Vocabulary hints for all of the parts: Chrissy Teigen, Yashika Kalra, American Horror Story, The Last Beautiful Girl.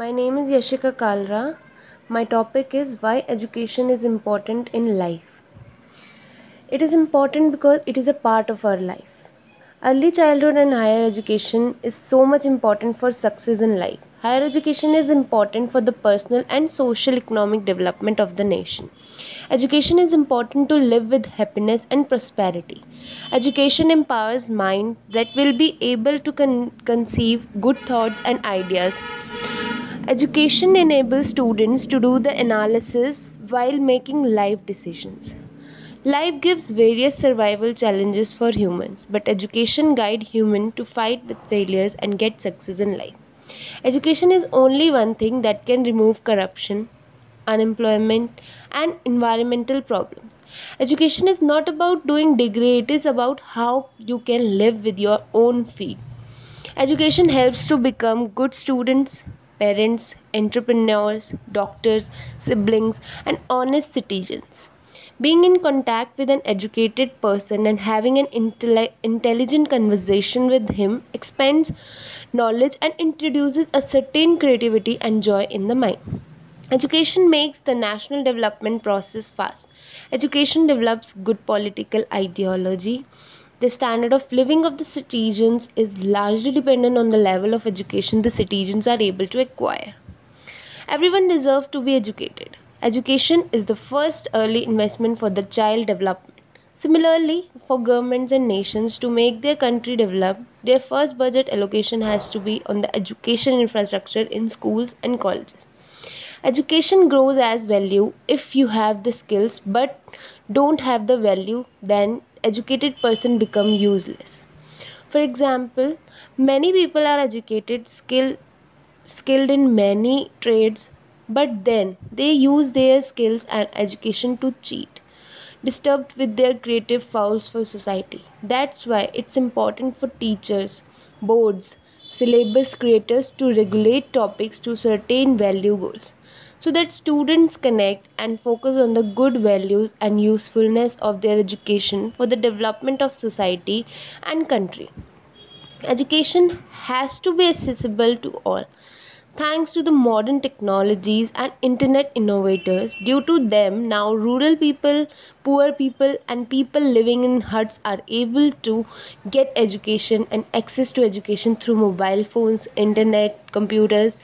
My name is Yashika Kalra. My topic is why education is important in life. It is important because it is a part of our life. Early childhood and higher education is so much important for success in life. Higher education is important for the personal and social economic development of the nation. Education is important to live with happiness and prosperity. Education empowers mind that will be able to conceive good thoughts and ideas. Education enables students to do the analysis while making life decisions. Life gives various survival challenges for humans, but education guides humans to fight with failures and get success in life. Education is only one thing that can remove corruption, unemployment, and environmental problems. Education is not about doing degree, it is about how you can live with your own feet. Education helps to become good students, parents, entrepreneurs, doctors, siblings, and honest citizens. Being in contact with an educated person and having an intelligent conversation with him expands knowledge and introduces a certain creativity and joy in the mind. Education makes the national development process fast. Education develops good political ideology. The standard of living of the citizens is largely dependent on the level of education the citizens are able to acquire. Everyone deserves to be educated. Education is the first early investment for the child development. Similarly, for governments and nations to make their country develop, their first budget allocation has to be on the education infrastructure in schools and colleges. Education grows as value if you have the skills but don't have the value, then educated person become useless. For example, many people are educated, skilled in many trades, but then they use their skills and education to cheat, disturbed with their creative fouls for society. That's why it's important for teachers, boards, syllabus creators to regulate topics to certain value goals, so that students connect and focus on the good values and usefulness of their education for the development of society and country. Education has to be accessible to all. Thanks to the modern technologies and internet innovators, due to them now rural people, poor people and people living in huts are able to get education and access to education through mobile phones, internet, computers.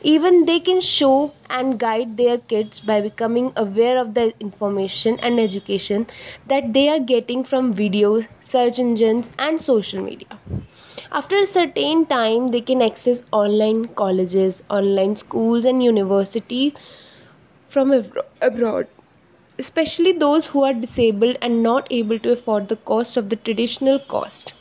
Even they can show and guide their kids by becoming aware of the information and education that they are getting from videos, search engines and social media. After a certain time, they can access online colleges, online schools and universities from abroad, especially those who are disabled and not able to afford the cost of the traditional cost.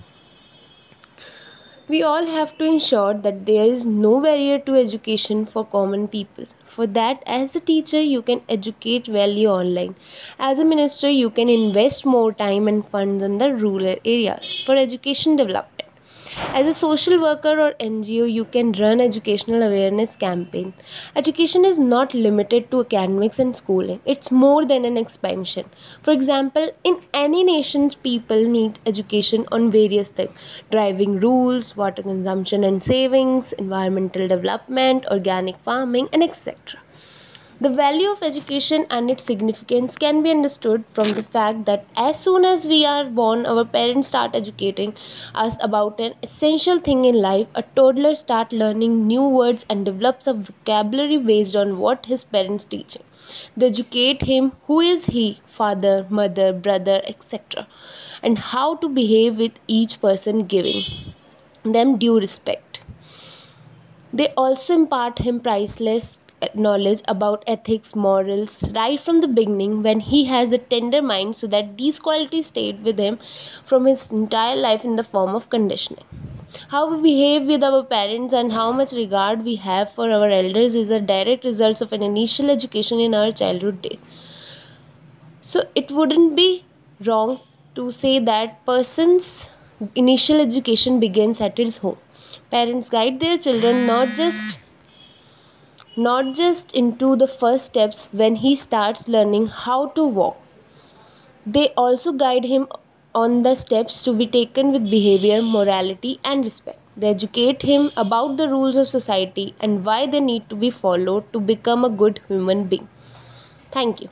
We all have to ensure that there is no barrier to education for common people. For that, as a teacher, you can educate value online. As a minister, you can invest more time and funds in the rural areas for education development. As a social worker or NGO, you can run educational awareness campaign. Education is not limited to academics and schooling. It's more than an expansion. For example, in any nation, people need education on various things. Driving rules, water consumption and savings, environmental development, organic farming, and etc. The value of education and its significance can be understood from the fact that as soon as we are born, our parents start educating us about an essential thing in life. A toddler starts learning new words and develops a vocabulary based on what his parents teach him. They educate him who is he, father, mother, brother, etc. and how to behave with each person, giving them due respect. They also impart him priceless knowledge about ethics, morals, right from the beginning when he has a tender mind, so that these qualities stayed with him from his entire life in the form of conditioning. How we behave with our parents and how much regard we have for our elders is a direct result of an initial education in our childhood days. So it wouldn't be wrong to say that person's initial education begins at his home. Parents guide their children not just into the first steps when he starts learning how to walk. They also guide him on the steps to be taken with behavior, morality, and respect. They educate him about the rules of society and why they need to be followed to become a good human being. Thank you.